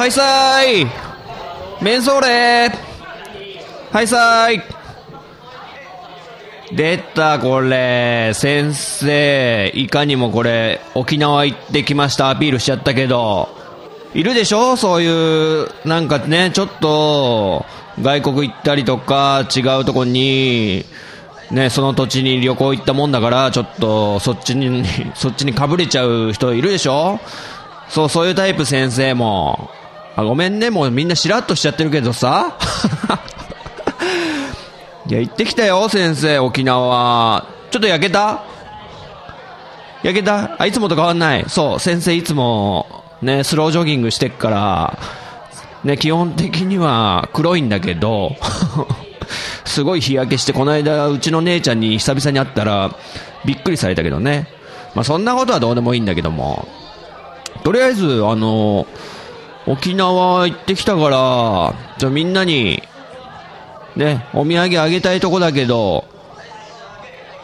はいさーい、メンソーレー、はいさーい。出た、これ先生、いかにもこれ沖縄行ってきましたアピールしちゃったけど、いるでしょ、そういうなんかね、ちょっと外国行ったりとか違うとこにね、その土地に旅行行ったもんだから、ちょっとそっちにかぶれちゃう人いるでしょ。そういうタイプ先生も、ごめんね、もうみんなしらっとしちゃってるけどさいや行ってきたよ先生、沖縄。ちょっと焼けた、いつもと変わんない。そう先生、いつもねスロージョギングしてっからね、基本的には黒いんだけどすごい日焼けして、この間うちの姉ちゃんに久々に会ったらびっくりされたけどね。まあそんなことはどうでもいいんだけども、とりあえず沖縄行ってきたから、じゃあみんなにねお土産あげたいとこだけど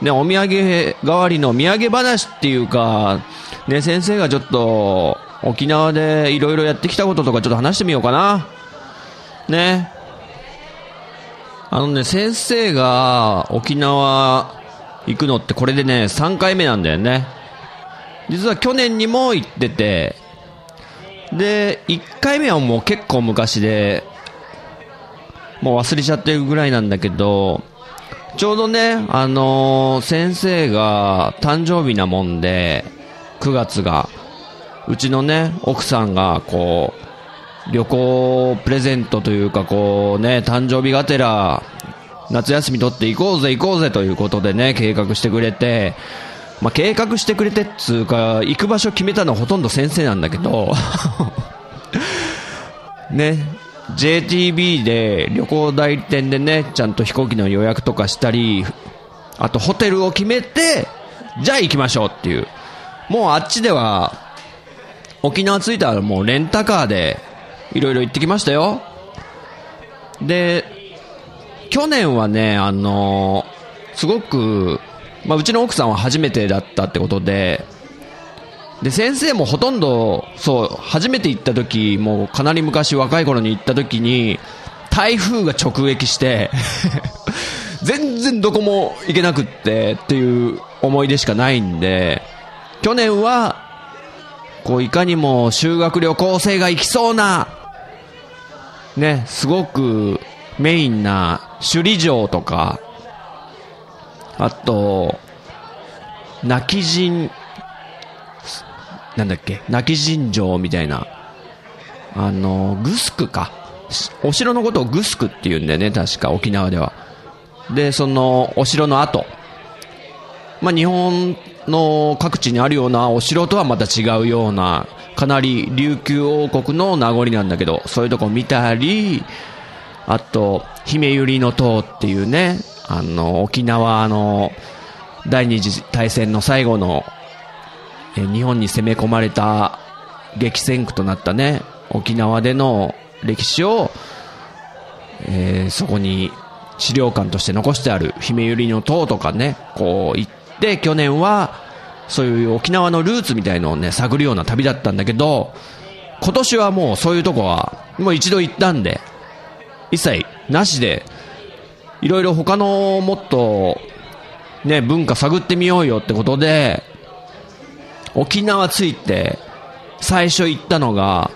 ね、お土産代わりの土産話っていうかね、先生がちょっと沖縄でいろいろやってきたこととかちょっと話してみようかな。ね、先生が沖縄行くのってこれでね3回目なんだよね。実は去年にも行ってて、で1回目はもう結構昔でもう忘れちゃってるぐらいなんだけど、ちょうどね先生が誕生日なもんで、9月がうちのね奥さんがこう旅行プレゼントというか、こうね誕生日がてら夏休み取って行こうぜということでね計画してくれて、まあ、計画してくれてっつうか行く場所決めたのはほとんど先生なんだけどね JTB で旅行代理店でねちゃんと飛行機の予約とかしたり、あとホテルを決めてじゃあ行きましょうっていう、もうあっちでは沖縄着いたらもうレンタカーでいろいろ行ってきましたよ。で去年はねすごくまあ、うちの奥さんは初めてだったってことで、で先生もほとんどそう初めて行った時、もうかなり昔若い頃に行った時に台風が直撃して全然どこも行けなくってっていう思い出しかないんで、去年はこういかにも修学旅行生が行きそうなね、すごくメインな首里城とか、あと泣き神なんだっけ、泣き神城みたいな、グスクか、お城のことをグスクって言うんだよね確か沖縄では。でそのお城の跡、まあ、日本の各地にあるようなお城とはまた違うような、かなり琉球王国の名残なんだけど、そういうとこ見たり、あと姫百合の塔っていうね、沖縄の第二次大戦の最後の日本に攻め込まれた激戦区となったね沖縄での歴史を、そこに資料館として残してある姫百合の塔とかね、こう行って、去年はそういう沖縄のルーツみたいのをね探るような旅だったんだけど、今年はもうそういうとこはもう一度行ったんで一切なしで、いろいろ他のもっとね文化探ってみようよってことで、沖縄着いて最初行ったのが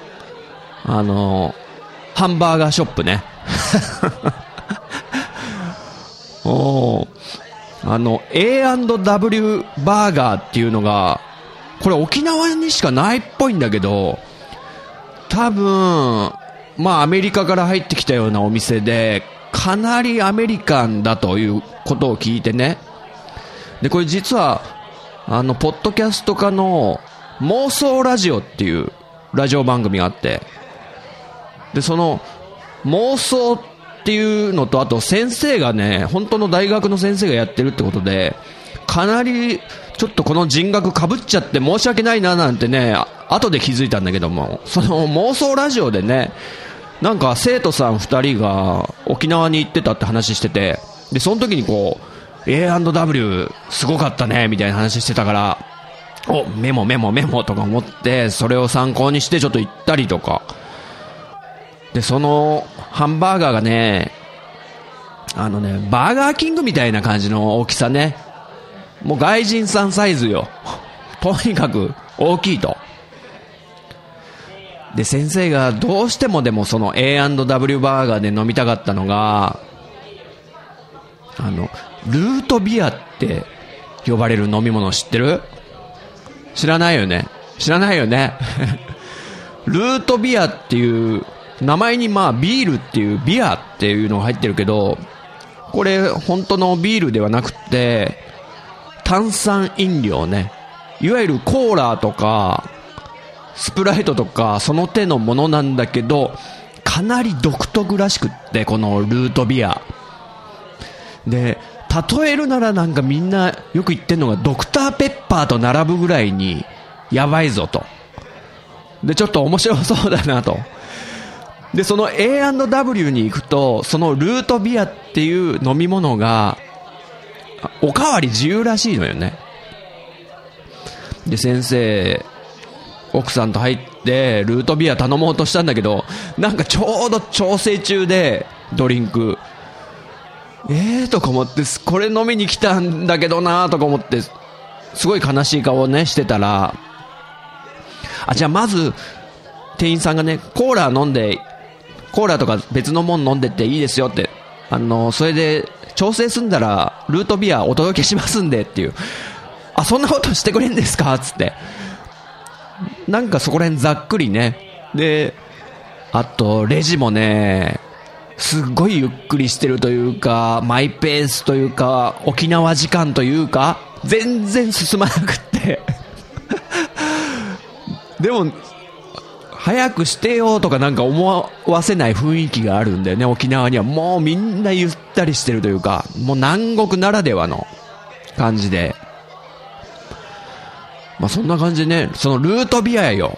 ハンバーガーショップねA&W バーガーっていうのがこれ沖縄にしかないっぽいんだけど、多分まあアメリカから入ってきたようなお店で、かなりアメリカンだということを聞いてね。でこれ実はポッドキャスト化の妄想ラジオっていうラジオ番組があって、でその妄想っていうのと、あと先生がね、本当の大学の先生がやってるってことで、かなりちょっとこの人格かぶっちゃって申し訳ないななんてね、後で気づいたんだけども、その妄想ラジオでね、なんか生徒さん2人が沖縄に行ってたって話してて、でその時にこう A&W すごかったねみたいな話してたから、おメモとか思って、それを参考にしてちょっと行ったりとかで、そのハンバーガーがね、バーガーキングみたいな感じの大きさね、もう外人さんサイズよとにかく大きいと。で先生がどうしても、でもその A&W バーガーで飲みたかったのが、ルートビアって呼ばれる飲み物知ってる？知らないよねルートビアっていう名前に、まあビールっていうビアっていうのが入ってるけど、これ本当のビールではなくて炭酸飲料ね、いわゆるコーラとかスプライトとかその手のものなんだけど、かなり独特らしくって、このルートビアで例えるなら、なんかみんなよく言ってるのがドクターペッパーと並ぶぐらいにやばいぞと。でちょっと面白そうだなと。でその A&W に行くと、そのルートビアっていう飲み物がおかわり自由らしいのよね。で先生奥さんと入ってルートビア頼もうとしたんだけど、なんかちょうど調整中でドリンク、とか思って、これ飲みに来たんだけどなとか思って、すごい悲しい顔をねしてたら、じゃあまず店員さんがね、コーラ飲んで、コーラとか別のもん飲んでっていいですよって、それで調整済んだらルートビアお届けしますんでっていう、そんなことしてくれんですかつって、なんかそこら辺ざっくりね。であとレジもね、すごいゆっくりしてるというか、マイペースというか、沖縄時間というか、全然進まなくってでも早くしてよとかなんか思わせない雰囲気があるんだよね。沖縄にはもうみんなゆったりしてるというか、もう南国ならではの感じで、そんな感じでね、そのルートビアよ、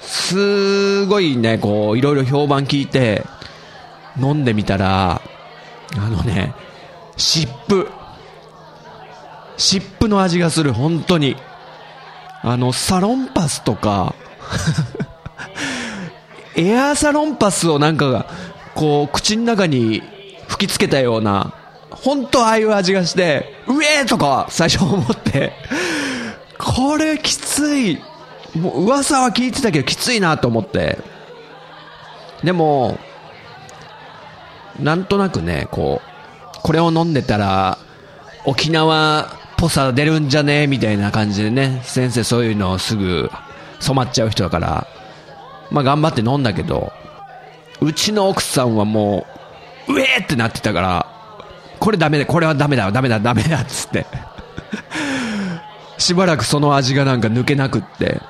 すごいね、こういろいろ評判聞いて飲んでみたら、湿布の味がする。本当にサロンパスとかエアサロンパスをなんかがこう口の中に吹きつけたような、本当ああいう味がして、うえーとか最初思ってこれきつい、もう噂は聞いてたけどきついなと思って、でもなんとなくね、これを飲んでたら沖縄っぽさ出るんじゃねみたいな感じでね、先生そういうのをすぐ染まっちゃう人だから、頑張って飲んだけど、うちの奥さんはもううえーってなってたから、これダメだ、これはダメだっつってしばらくその味がなんか抜けなくって、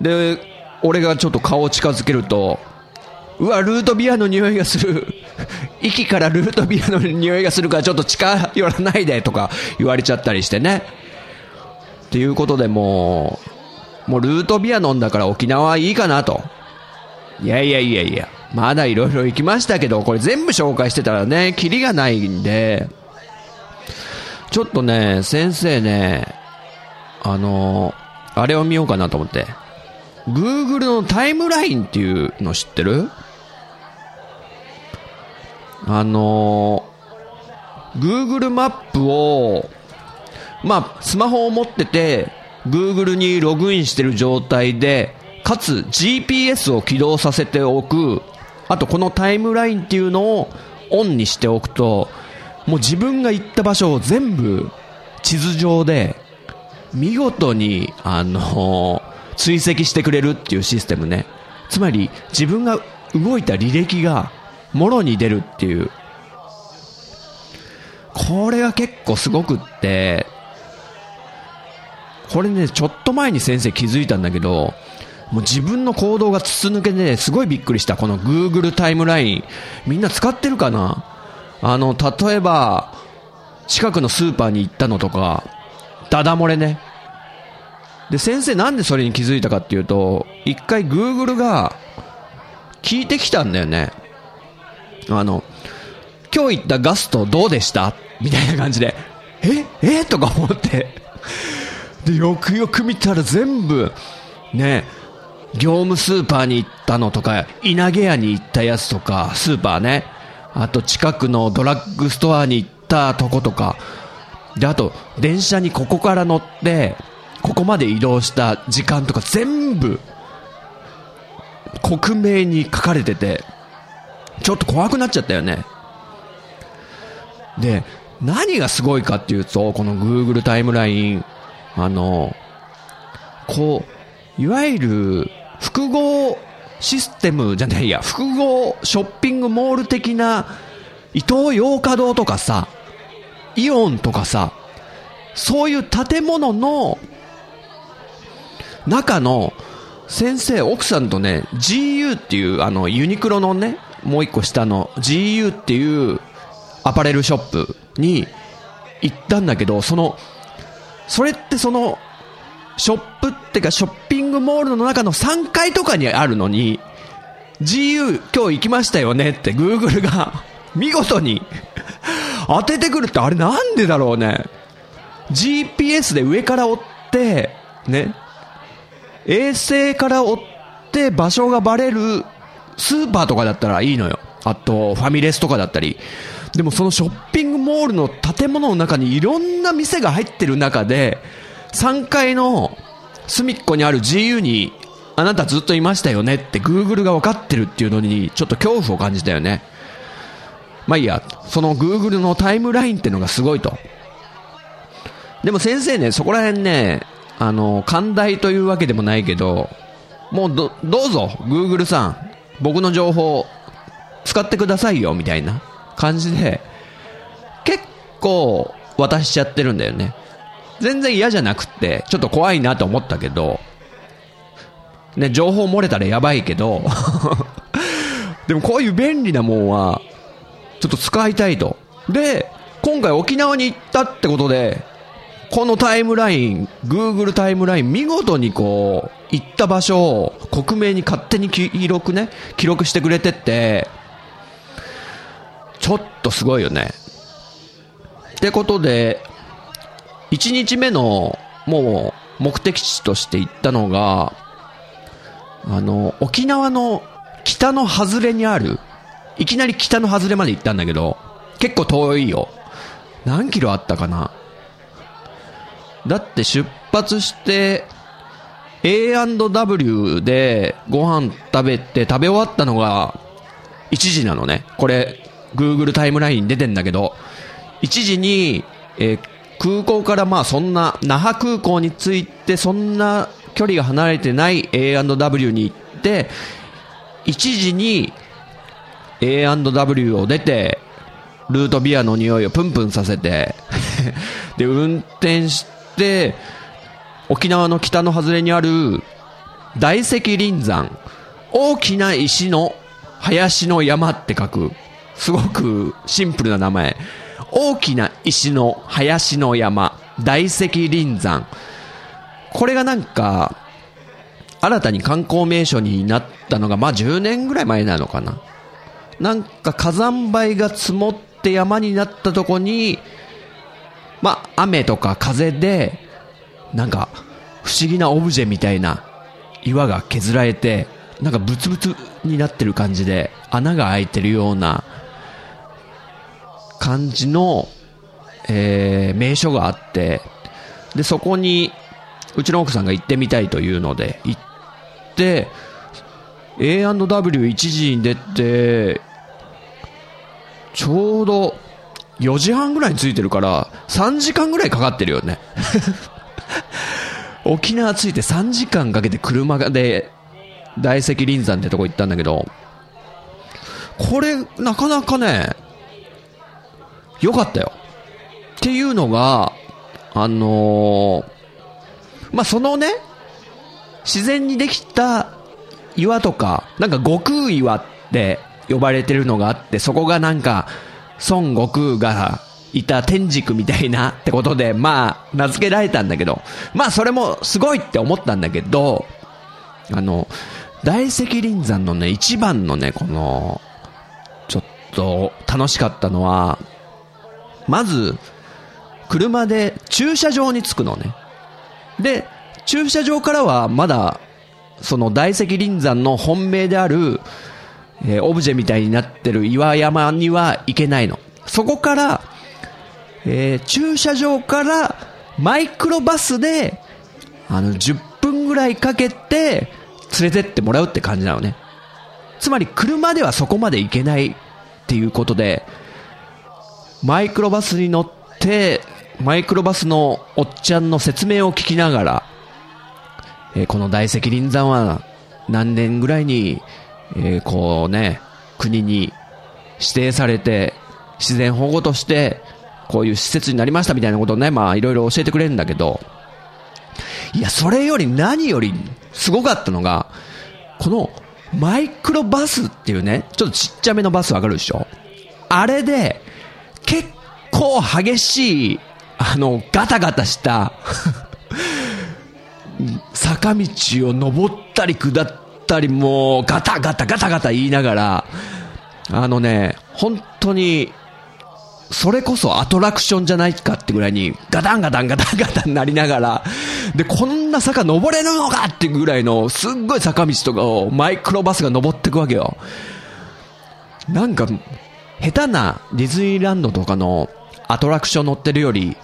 で俺がちょっと顔を近づけると、うわルートビアの匂いがする息からルートビアの匂いがするからちょっと近寄らないでとか言われちゃったりしてね。っていうことで、もうルートビア飲んだから沖縄はいいかなと。いやまだいろいろ行きましたけど、これ全部紹介してたらねキリがないんで、ちょっとね先生ね、あれを見ようかなと思って、 Google のタイムラインっていうの知ってる？Google マップを、スマホを持ってて Google にログインしてる状態で、かつ GPS を起動させておく、あとこのタイムラインっていうのをオンにしておくと、もう自分が行った場所を全部地図上で見事に追跡してくれるっていうシステムね。つまり自分が動いた履歴がもろに出るっていう、これが結構すごくって、これねちょっと前に先生気づいたんだけど、もう自分の行動が筒抜けで、ね、すごいびっくりした。この Google タイムラインみんな使ってるかな。例えば近くのスーパーに行ったのとかダダ漏れね。で先生なんでそれに気づいたかっていうと、一回 Google が聞いてきたんだよね。今日行ったガストどうでしたみたいな感じで、えとか思って、でよくよく見たら全部ね、業務スーパーに行ったのとか稲毛屋に行ったやつとか、スーパーね、あと近くのドラッグストアに行ったとことかで、あと電車にここから乗ってここまで移動した時間とか全部克明に書かれてて、ちょっと怖くなっちゃったよね。で何がすごいかっていうと、この Google タイムライン、こういわゆる複合システムじゃないや、複合ショッピングモール的なイトーヨーカドーとかさ、イオンとかさ、そういう建物の中の、先生奥さんとね GU っていう、ユニクロのねもう一個下の GU っていうアパレルショップに行ったんだけど、それってそのショップってかショッピングモールの中の3階とかにあるのに、 GU 今日行きましたよねって Google が見事に当ててくるって、あれなんでだろうね。 GPS で上から追ってね、衛星から追って場所がバレるスーパーとかだったらいいのよ、あとファミレスとかだったり。でもそのショッピングモールの建物の中にいろんな店が入ってる中で、3階の隅っこにある GU にあなたずっといましたよねって Google が分かってるっていうのにちょっと恐怖を感じたよね。まあいいや、その Google のタイムラインってのがすごいと。でも先生ね、そこら辺ね、寛大というわけでもないけど、もうどうぞ Google さん僕の情報使ってくださいよみたいな感じで結構渡しちゃってるんだよね。全然嫌じゃなくてちょっと怖いなと思ったけどね、情報漏れたらやばいけどでもこういう便利なもんはちょっと使いたいと。で今回沖縄に行ったってことで、このタイムライン Google タイムライン見事にこう行った場所を克明に勝手に記録してくれてって、ちょっとすごいよね。ってことで1日目のもう目的地として行ったのが、沖縄の北の外れにある、いきなり北の外れまで行ったんだけど、結構遠いよ。何キロあったかな。だって出発して A&W でご飯食べて、食べ終わったのが1時なのね。これ Google タイムライン出てんだけど、1時に、空港からまあそんな那覇空港に着いて、そんな距離が離れてない A&W に行って1時に A&W を出て、ルートビアの匂いをプンプンさせてで運転して沖縄の北の外れにある大石林山、大きな石の林の山って書く、すごくシンプルな名前、大きな石の林の山、大石林山。これがなんか新たに観光名所になったのがまあ10年ぐらい前なのかな。なんか火山灰が積もって山になったとこに、まあ雨とか風でなんか不思議なオブジェみたいな岩が削られて、なんかブツブツになってる感じで穴が開いてるような感じの、名所があって、でそこにうちの奥さんが行ってみたいというので行って、 A&W1 時に出てちょうど4時半ぐらいに着いてるから3時間ぐらいかかってるよね沖縄着いて3時間かけて車で大石林山ってとこ行ったんだけど、これなかなかね良かったよっていうのが、まあ、そのね自然にできた岩とか、なんか悟空岩って呼ばれてるのがあって、そこがなんか孫悟空がいた天竺みたいなってことで、まあ名付けられたんだけど、まあそれもすごいって思ったんだけど、大石林山のね一番のねこのちょっと楽しかったのは、まず車で駐車場に着くのね。で駐車場からはまだその大石林山の本命である、オブジェみたいになってる岩山には行けないの。そこから、駐車場からマイクロバスで10分ぐらいかけて連れてってもらうって感じなのね。つまり車ではそこまで行けないっていうことで、マイクロバスに乗ってマイクロバスのおっちゃんの説明を聞きながら、この大石林山は何年ぐらいに、こうね国に指定されて自然保護としてこういう施設になりましたみたいなことをね、まあいろいろ教えてくれるんだけど、いやそれより何よりすごかったのが、このマイクロバスっていうねちょっとちっちゃめのバスわかるでしょ、あれで結構激しいガタガタした坂道を登ったり下ったり、もうガタガタガタガタ言いながら、本当にそれこそアトラクションじゃないかってぐらいにガタンガタンガタンガタンになりながら、でこんな坂登れるのかってぐらいのすっごい坂道とかをマイクロバスが登ってくわけよ。なんか下手なディズニーランドとかのアトラクション乗ってるより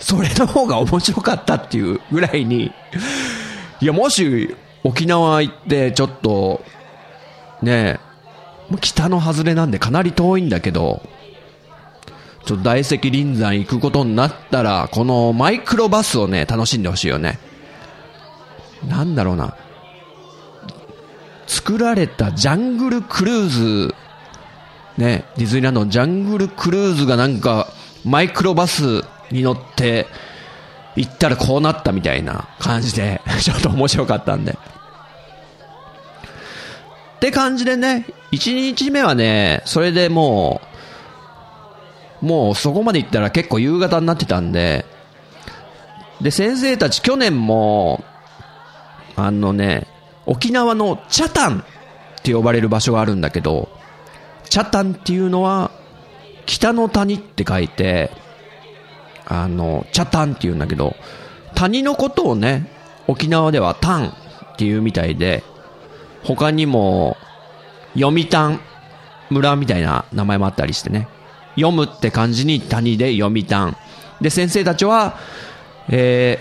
それの方が面白かったっていうぐらいに、いやもし沖縄行ってちょっとね北の外れなんでかなり遠いんだけど、ちょっと大石林山行くことになったらこのマイクロバスをね楽しんでほしいよね。なんだろうな、作られたジャングルクルーズね、ディズニーランドのジャングルクルーズがなんかマイクロバスに乗って行ったらこうなったみたいな感じでちょっと面白かったんでって感じでね、1日目はねそれでもうそこまで行ったら結構夕方になってたんで、で先生たち去年も沖縄の北谷って呼ばれる場所があるんだけど、北谷っていうのは北の谷って書いて北谷っていうんだけど、谷のことをね沖縄では谷っていうみたいで、他にも読谷村みたいな名前もあったりしてね、読むって感じに谷で読谷で、先生たちは、結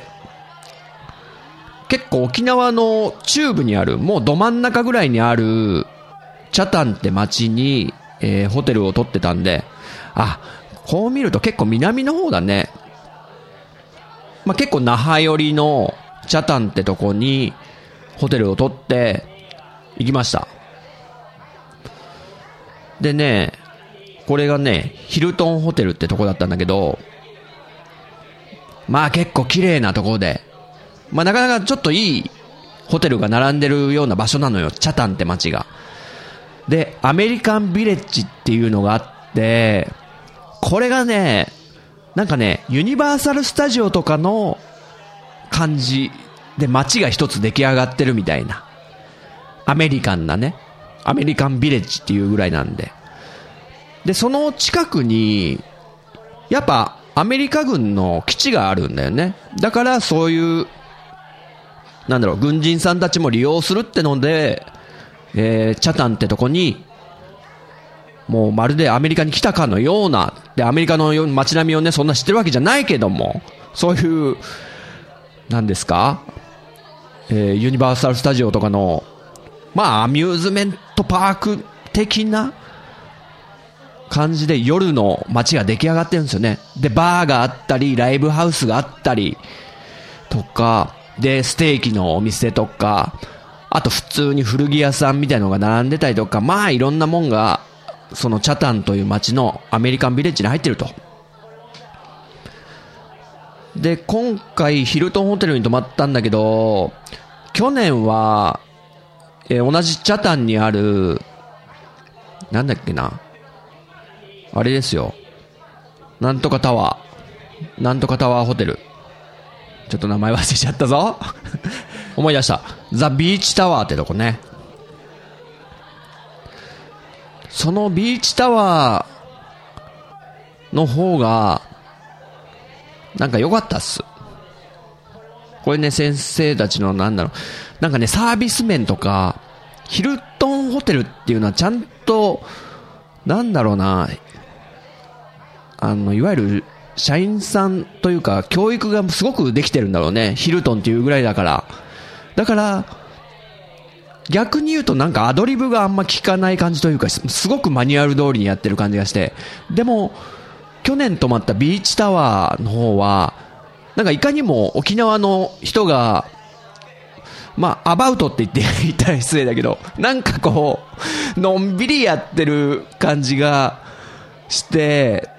構沖縄の中部にあるもうど真ん中ぐらいにある北谷って町に、ホテルを取ってたんで、あこう見ると結構南の方だね。まあ、結構那覇寄りの北谷ってとこにホテルを取って行きました。でね、これがね、ヒルトンホテルってとこだったんだけど、まあ結構綺麗なとこで、まあなかなかちょっといいホテルが並んでるような場所なのよ、北谷って街が。で、アメリカンビレッジっていうのがあって、これがねなんかねユニバーサル・スタジオとかの感じで街が一つ出来上がってるみたいな、アメリカンなねアメリカンビレッジっていうぐらいなんで、でその近くにやっぱアメリカ軍の基地があるんだよね。だからそういうなんだろう軍人さんたちも利用するってので、北谷ってとこにもうまるでアメリカに来たかのような、でアメリカの街並みをねそんな知ってるわけじゃないけども、そういうなんですか、ユニバーサル・スタジオとかのまあアミューズメントパーク的な感じで夜の街が出来上がってるんですよね。でバーがあったりライブハウスがあったりとかで、ステーキのお店とか、あと普通に古着屋さんみたいなのが並んでたりとか、まあいろんなもんがそのチャタンという街のアメリカンビレッジに入ってると。で、今回ヒルトンホテルに泊まったんだけど、去年は、同じチャタンにある、なんだっけな、あれですよ、なんとかタワー、なんとかタワーホテル、ちょっと名前忘れちゃったぞ思い出した、ザ・ビーチタワーってとこね。そのビーチタワーの方がなんか良かったっす。これね、先生たちのなんだろう、なんかね、サービス面とか、ヒルトンホテルっていうのはちゃんとなんだろうな、いわゆる社員さんというか教育がすごくできてるんだろうね。ヒルトンっていうぐらいだから、だから逆に言うとなんかアドリブがあんま効かない感じというか、すごくマニュアル通りにやってる感じがして、でも去年泊まったビーチタワーの方はなんかいかにも沖縄の人が、まあアバウトって言ったら失礼だけど、なんかこうのんびりやってる感じがして、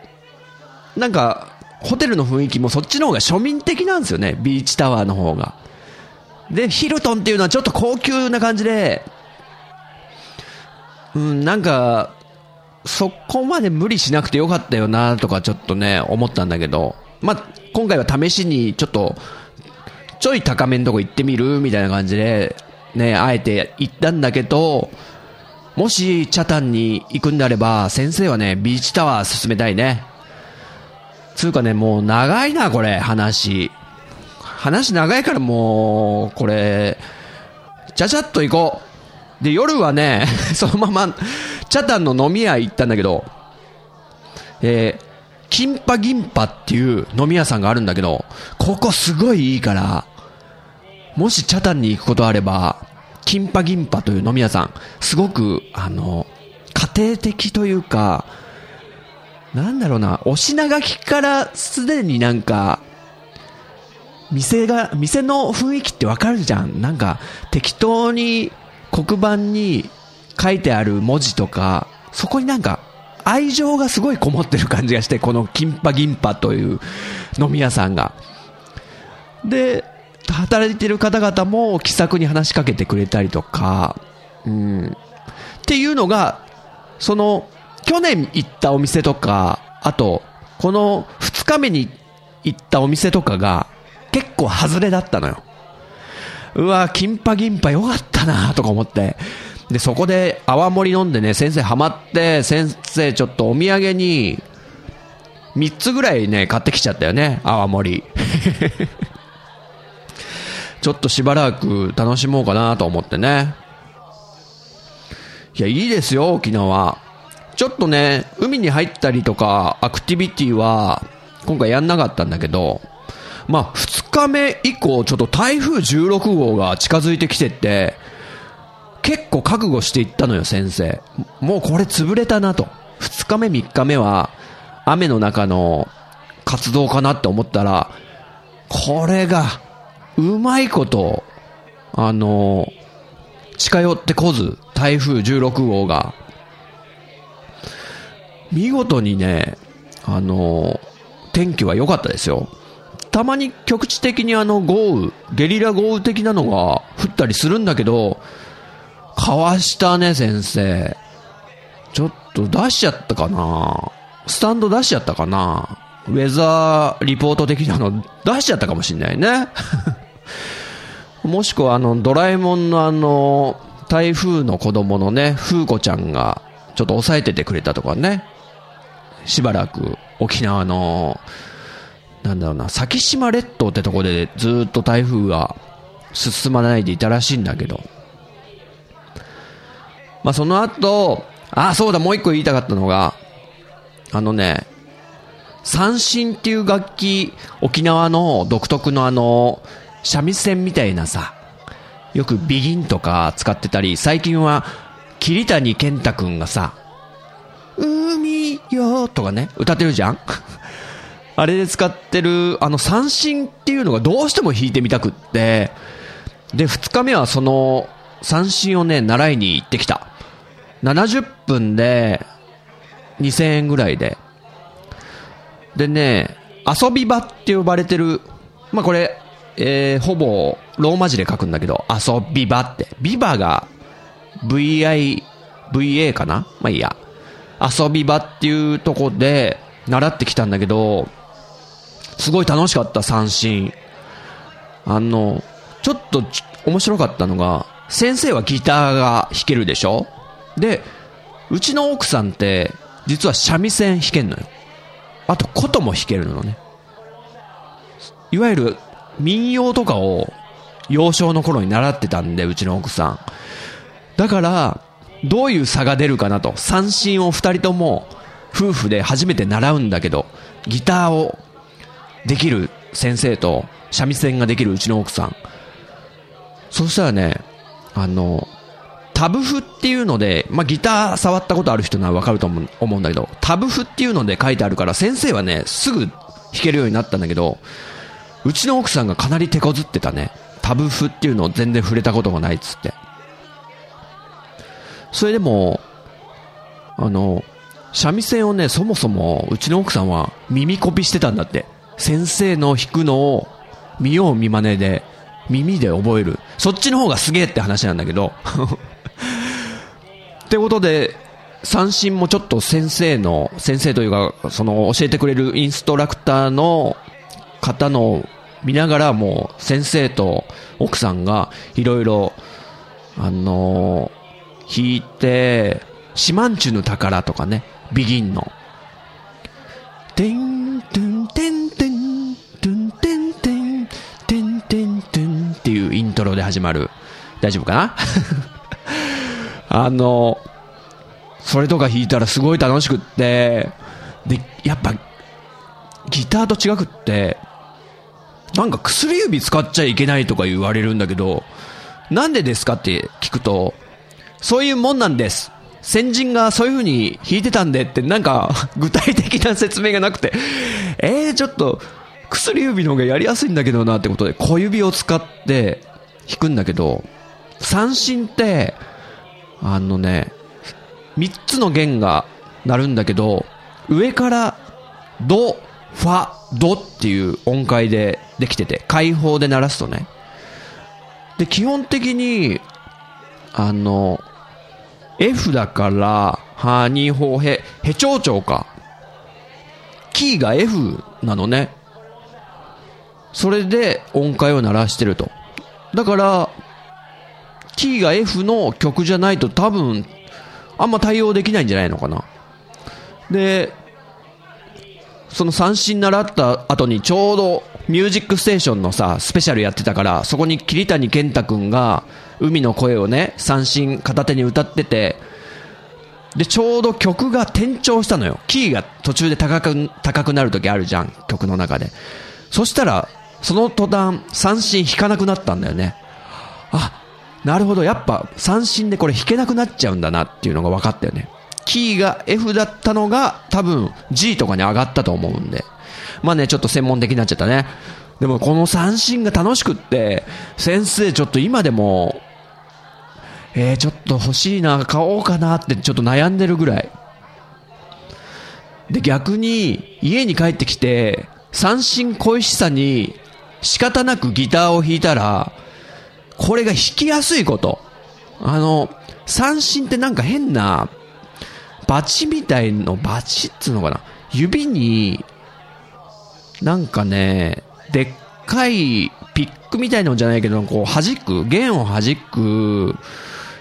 なんかホテルの雰囲気もそっちの方が庶民的なんですよね、ビーチタワーの方が。でヒルトンっていうのはちょっと高級な感じで、なんかそこまで無理しなくてよかったよなとかちょっとね思ったんだけど、まあ今回は試しにちょっとちょい高めのとこ行ってみるみたいな感じでね、あえて行ったんだけど、もしチャタンに行くんであれば先生はね、ビーチタワー進めたいね。つうかね、もう長いなこれ、話長いから、もうこれちゃちゃっと行こう。で夜はねそのままチャタンの飲み屋行ったんだけど、キンパギンパっていう飲み屋さんがあるんだけど、ここすごいいいから、もしチャタンに行くことあればキンパギンパという飲み屋さん、すごく家庭的というか、なんだろうな、お品書きからすでになんか店の雰囲気ってわかるじゃん。なんか適当に黒板に書いてある文字とか、そこになんか愛情がすごいこもってる感じがして、このキンパギンパという飲み屋さんが。で働いてる方々も気さくに話しかけてくれたりとか、っていうのが、その去年行ったお店とか、あとこの2日目に行ったお店とかが結構外れだったのよ。うわ、キンパギンパよかったなとか思って、でそこで泡盛飲んでね、先生ハマって、先生ちょっとお土産に3つぐらいね買ってきちゃったよね、泡盛ちょっとしばらく楽しもうかなと思ってね。いや、いいですよ沖縄。ちょっとね、海に入ったりとかアクティビティは今回やんなかったんだけど、まあ2日目以降ちょっと台風16号が近づいてきてって結構覚悟していったのよ、先生。もうこれ潰れたなと、2日目3日目は雨の中の活動かなって思ったら、これがうまいこと近寄ってこず、台風16号が見事にね、天気は良かったですよ。たまに局地的に豪雨、ゲリラ豪雨的なのが降ったりするんだけど、かわしたね先生。ちょっと出しちゃったかな、スタンド出しちゃったかな、ウェザーリポート的なの出しちゃったかもしんないねもしくはドラえもんの台風の子供のね、風子ちゃんがちょっと抑えててくれたとかね。しばらく沖縄のなんだろうな、先島列島ってとこでずっと台風が進まないでいたらしいんだけど、まあその後、あ、そうだ、もう一個言いたかったのがね、三線っていう楽器、沖縄の独特の三味線みたいなさ、よくビギンとか使ってたり、最近は桐谷健太くんがさ、海よとかね歌ってるじゃんあれで使ってるあの三振っていうのがどうしても弾いてみたくって、で2日目はその三振をね習いに行ってきた。70分で2000円ぐらいで、でね遊び場って呼ばれてる、まあこれ、ほぼローマ字で書くんだけど、遊び場ってビバが VIVA かな、まあいいや、遊び場っていうとこで習ってきたんだけど、すごい楽しかった。三振ちょっと面白かったのが、先生はギターが弾けるでしょ、でうちの奥さんって実は三味線弾けんのよ。あと琴も弾けるのね。いわゆる民謡とかを幼少の頃に習ってたんで、うちの奥さんだから、どういう差が出るかなと。三振を二人とも夫婦で初めて習うんだけど、ギターをできる先生と三味線ができるうちの奥さん。そしたらね、タブ譜っていうので、まあ、ギター触ったことある人ならわかると思うんだけど、タブ譜っていうので書いてあるから、先生はね、すぐ弾けるようになったんだけど、うちの奥さんがかなり手こずってたね。タブ譜っていうのを全然触れたことがないっつって。それでも、三味線をね、そもそもうちの奥さんは耳コピしてたんだって。先生の弾くのを見よう見まねで耳で覚える、そっちの方がすげえって話なんだけどってことで、三振もちょっと先生というか、その教えてくれるインストラクターの方の見ながら、もう先生と奥さんがいろいろ弾いて、シマンチュの宝とかね、ビギンのテンテンテンテンテンテンテンテンテンテンっていうイントロで始まる。大丈夫かなそれとか弾いたらすごい楽しくって、でやっぱギターと違くって、なんか薬指使っちゃいけないとか言われるんだけど、なんでですかって聞くと、そういうもんなんです、先人がそういう風に弾いてたんでって、なんか具体的な説明がなくてちょっと薬指の方がやりやすいんだけどなってことで、小指を使って弾くんだけど、三振って3つの弦が鳴るんだけど、上からドファドっていう音階でできてて、開放で鳴らすとね、で基本的にF だから、ハニーホーヘ、ヘチョウチョウか。キーが F なのね。それで音階を鳴らしてると。だから、キーが F の曲じゃないと多分、あんま対応できないんじゃないのかな。で、その三振習った後にちょうどミュージックステーションのさ、スペシャルやってたから、そこに桐谷健太くんが海の声をね、三振片手に歌ってて、で、ちょうど曲が転調したのよ。キーが途中で高くなる時あるじゃん、曲の中で。そしたら、その途端、三振弾かなくなったんだよね。あ、なるほど、やっぱ三振でこれ弾けなくなっちゃうんだなっていうのが分かったよね。キーが F だったのが多分 G とかに上がったと思うんで、まあね、ちょっと専門的になっちゃったね。でもこの三振が楽しくって、先生ちょっと今でもちょっと欲しいな、買おうかなってちょっと悩んでるぐらいで、逆に家に帰ってきて三振恋しさに仕方なくギターを弾いたら、これが弾きやすいこと、三振ってなんか変なバチみたいの、バチっつうのかな、指になんかね、でっかいピックみたいのじゃないけど、こう弾く、弦を弾く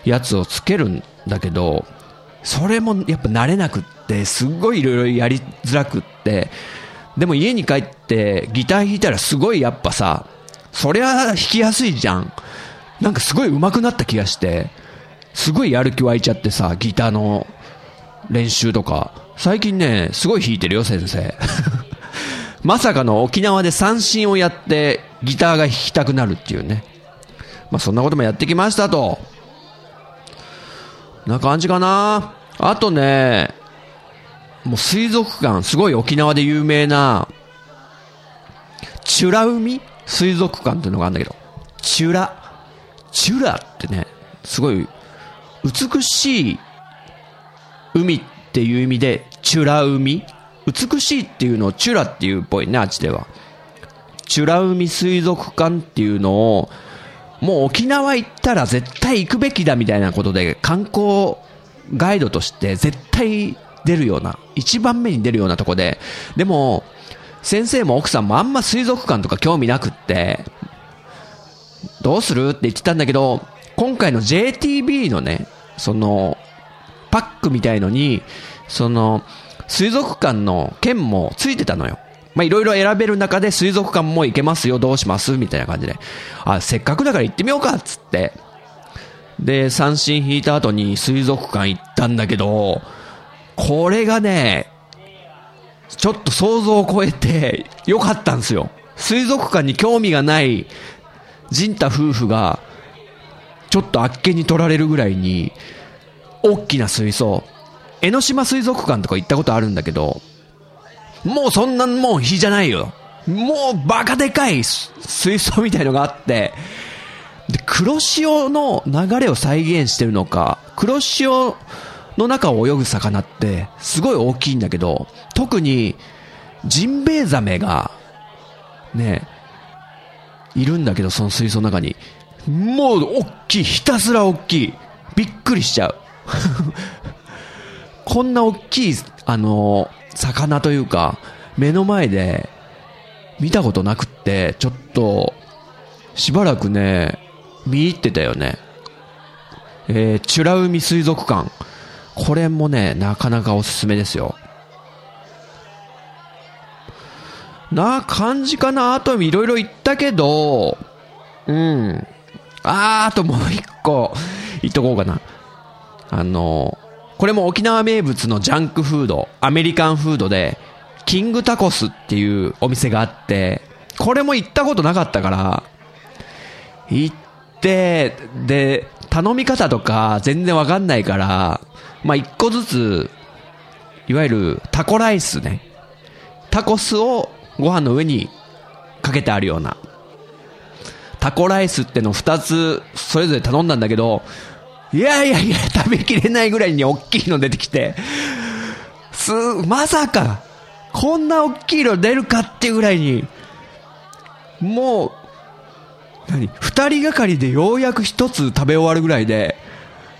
やつをつけるんだけど、それもやっぱ慣れなくって、すごいいろいろやりづらくって、でも家に帰ってギター弾いたらすごいやっぱさ、そりゃ弾きやすいじゃん、なんかすごい上手くなった気がして、すごいやる気湧いちゃってさ、ギターの練習とか最近ねすごい弾いてるよ先生まさかの沖縄で三振をやってギターが弾きたくなるっていうね。まあそんなこともやってきましたとな感じかな。あとね、もう水族館、すごい沖縄で有名な美ら海水族館っていうのがあるんだけど、美らってね、すごい美しい海っていう意味で美ら海、美しいっていうのを美らっていうっぽいね、あっちでは。美ら海水族館っていうのをもう沖縄行ったら絶対行くべきだみたいなことで、観光ガイドとして絶対出るような、一番目に出るようなとこで、でも先生も奥さんもあんま水族館とか興味なくって、どうするって言ってたんだけど、今回の JTB のね、そのパックみたいのに、その水族館の券もついてたのよ。まあいろいろ選べる中で水族館も行けますよ、どうしますみたいな感じで、あ、せっかくだから行ってみようかっつって、で三振引いた後に水族館行ったんだけど、これがね、ちょっと想像を超えて良かったんですよ。水族館に興味がないジンタ夫婦がちょっとあっけに取られるぐらいに大きな水槽、江ノ島水族館とか行ったことあるんだけど、もうそんなもん比じゃないよ。もうバカでかい水槽みたいのがあって、で黒潮の流れを再現してるのか、黒潮の中を泳ぐ魚ってすごい大きいんだけど、特にジンベエザメがねいるんだけど、その水槽の中にもう大きい、ひたすら大きい、びっくりしちゃうこんな大きい魚というか目の前で見たことなくって、ちょっとしばらくね見入ってたよね。美ら海水族館、これもねなかなかおすすめですよ。な感じかな。あといろいろ言ったけど、うん。あともう一個言っとこうかな。これも沖縄名物のジャンクフード、アメリカンフードでキングタコスっていうお店があって、これも行ったことなかったから行ってで。頼み方とか全然わかんないから、まあ、一個ずつ、いわゆるタコライスね。タコスをご飯の上にかけてあるような。タコライスっての2つそれぞれ頼んだんだけど、いや、食べきれないぐらいに大きいの出てきて、まさか、こんな大きいの出るかっていうぐらいに、もう、二人がかりでようやく一つ食べ終わるぐらいで、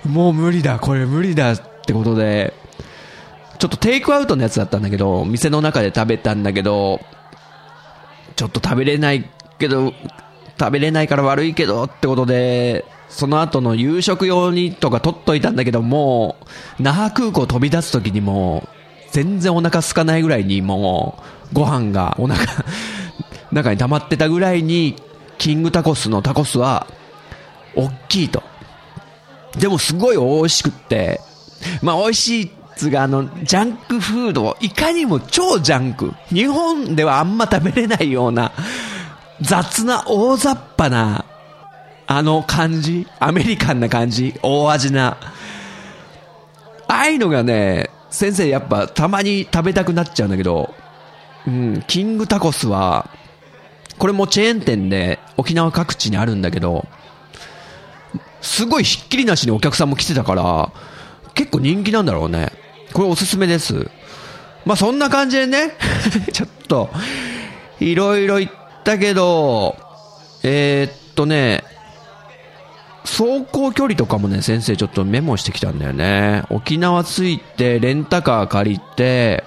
もう無理だこれ無理だってことで、ちょっとテイクアウトのやつだったんだけど、店の中で食べたんだけど、ちょっと食べれないから悪いけどってことで、その後の夕食用にとか取っといたんだけど、もう那覇空港飛び出す時にも全然お腹空かないぐらいに、もうご飯がお腹中に溜まってたぐらいに、キングタコスのタコスは大きいと。でもすごい美味しくって、まあ美味しいっつがジャンクフードをいかにも超ジャンク、日本ではあんま食べれないような雑な大雑把な感じ、アメリカンな感じ、大味なああいうのがね、先生やっぱたまに食べたくなっちゃうんだけど、うん、キングタコスはこれもチェーン店で沖縄各地にあるんだけど、すごいひっきりなしにお客さんも来てたから結構人気なんだろうね。これおすすめです。まあそんな感じでねちょっといろいろ言ったけど、ね、走行距離とかもね先生ちょっとメモしてきたんだよね。沖縄着いてレンタカー借りて、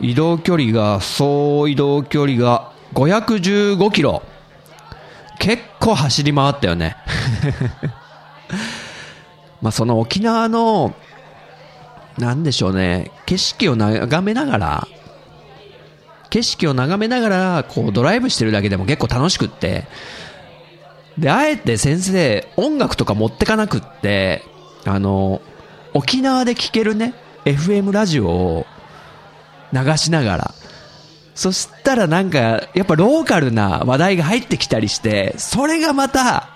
移動距離が515キロ。結構走り回ったよね。まあその沖縄の、なんでしょうね、景色を眺めながら、こうドライブしてるだけでも結構楽しくって。で、あえて先生、音楽とか持ってかなくって、沖縄で聴けるね、FM ラジオを、流しながら、そしたらなんかやっぱローカルな話題が入ってきたりして、それがまた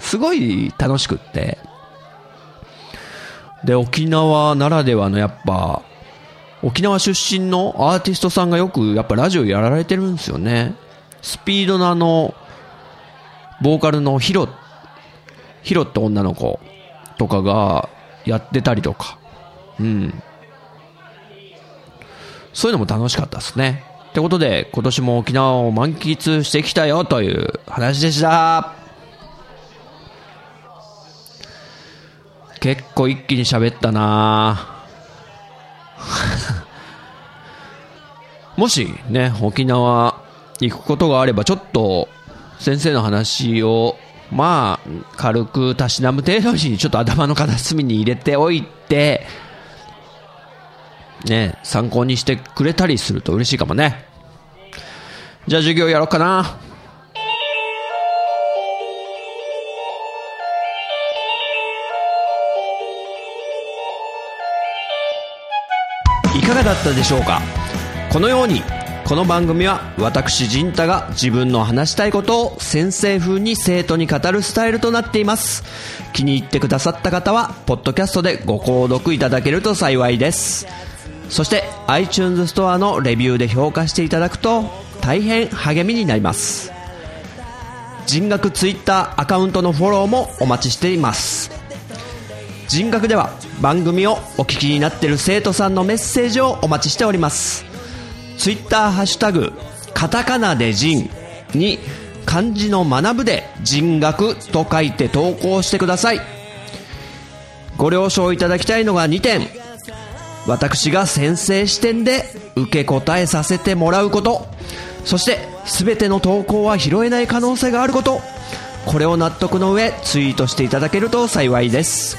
すごい楽しくって、で沖縄ならではのやっぱ沖縄出身のアーティストさんがよくやっぱラジオやられてるんですよね。スピードのあのボーカルのヒロって女の子とかがやってたりとか、うん、そういうのも楽しかったですね。ってことで今年も沖縄を満喫してきたよという話でした。結構一気に喋ったなもしね沖縄行くことがあればちょっと先生の話をまあ軽くたしなむ程度にちょっと頭の片隅に入れておいてね、参考にしてくれたりすると嬉しいかもね。じゃあ授業やろうかな。いかがだったでしょうか。このようにこの番組は私仁太が自分の話したいことを先生風に生徒に語るスタイルとなっています。気に入ってくださった方はポッドキャストでご購読いただけると幸いです。そして iTunes ストアのレビューで評価していただくと大変励みになります。人学 Twitter アカウントのフォローもお待ちしています。人学では番組をお聞きになっている生徒さんのメッセージをお待ちしております。ツイッターハッシュタグカタカナで人に漢字の学ぶで人学と書いて投稿してください。ご了承いただきたいのが2点、私が先生視点で受け答えさせてもらうこと、そして全ての投稿は拾えない可能性があること、これを納得の上ツイートしていただけると幸いです。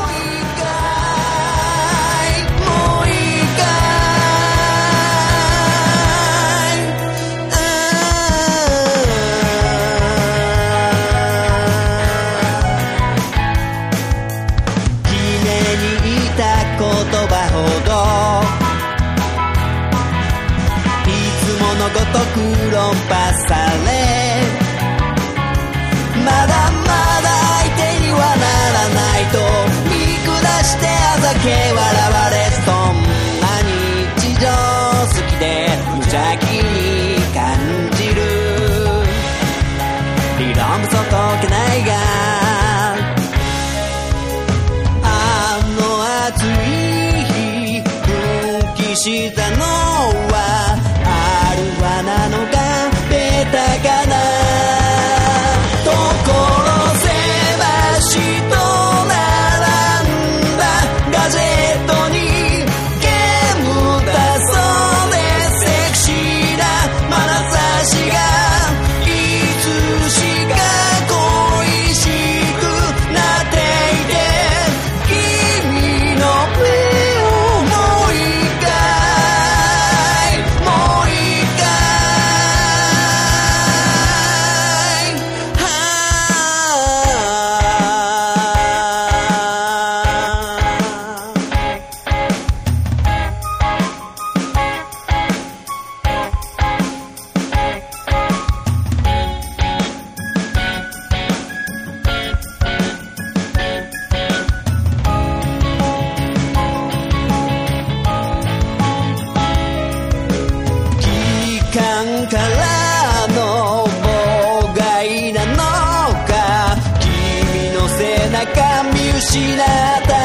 ごとく論破され、まだまだ相手にはならないと見下してあざけ笑われ、そんなに日常好きで無邪気に感じる、理論もそう解けないがあの暑い日奮起したのはなのかベタかな、所狭しと並んだガジェットにゲームだそうで、セクシーな眼差しがいつしか恋しくなっていて、君の目をもう一回失った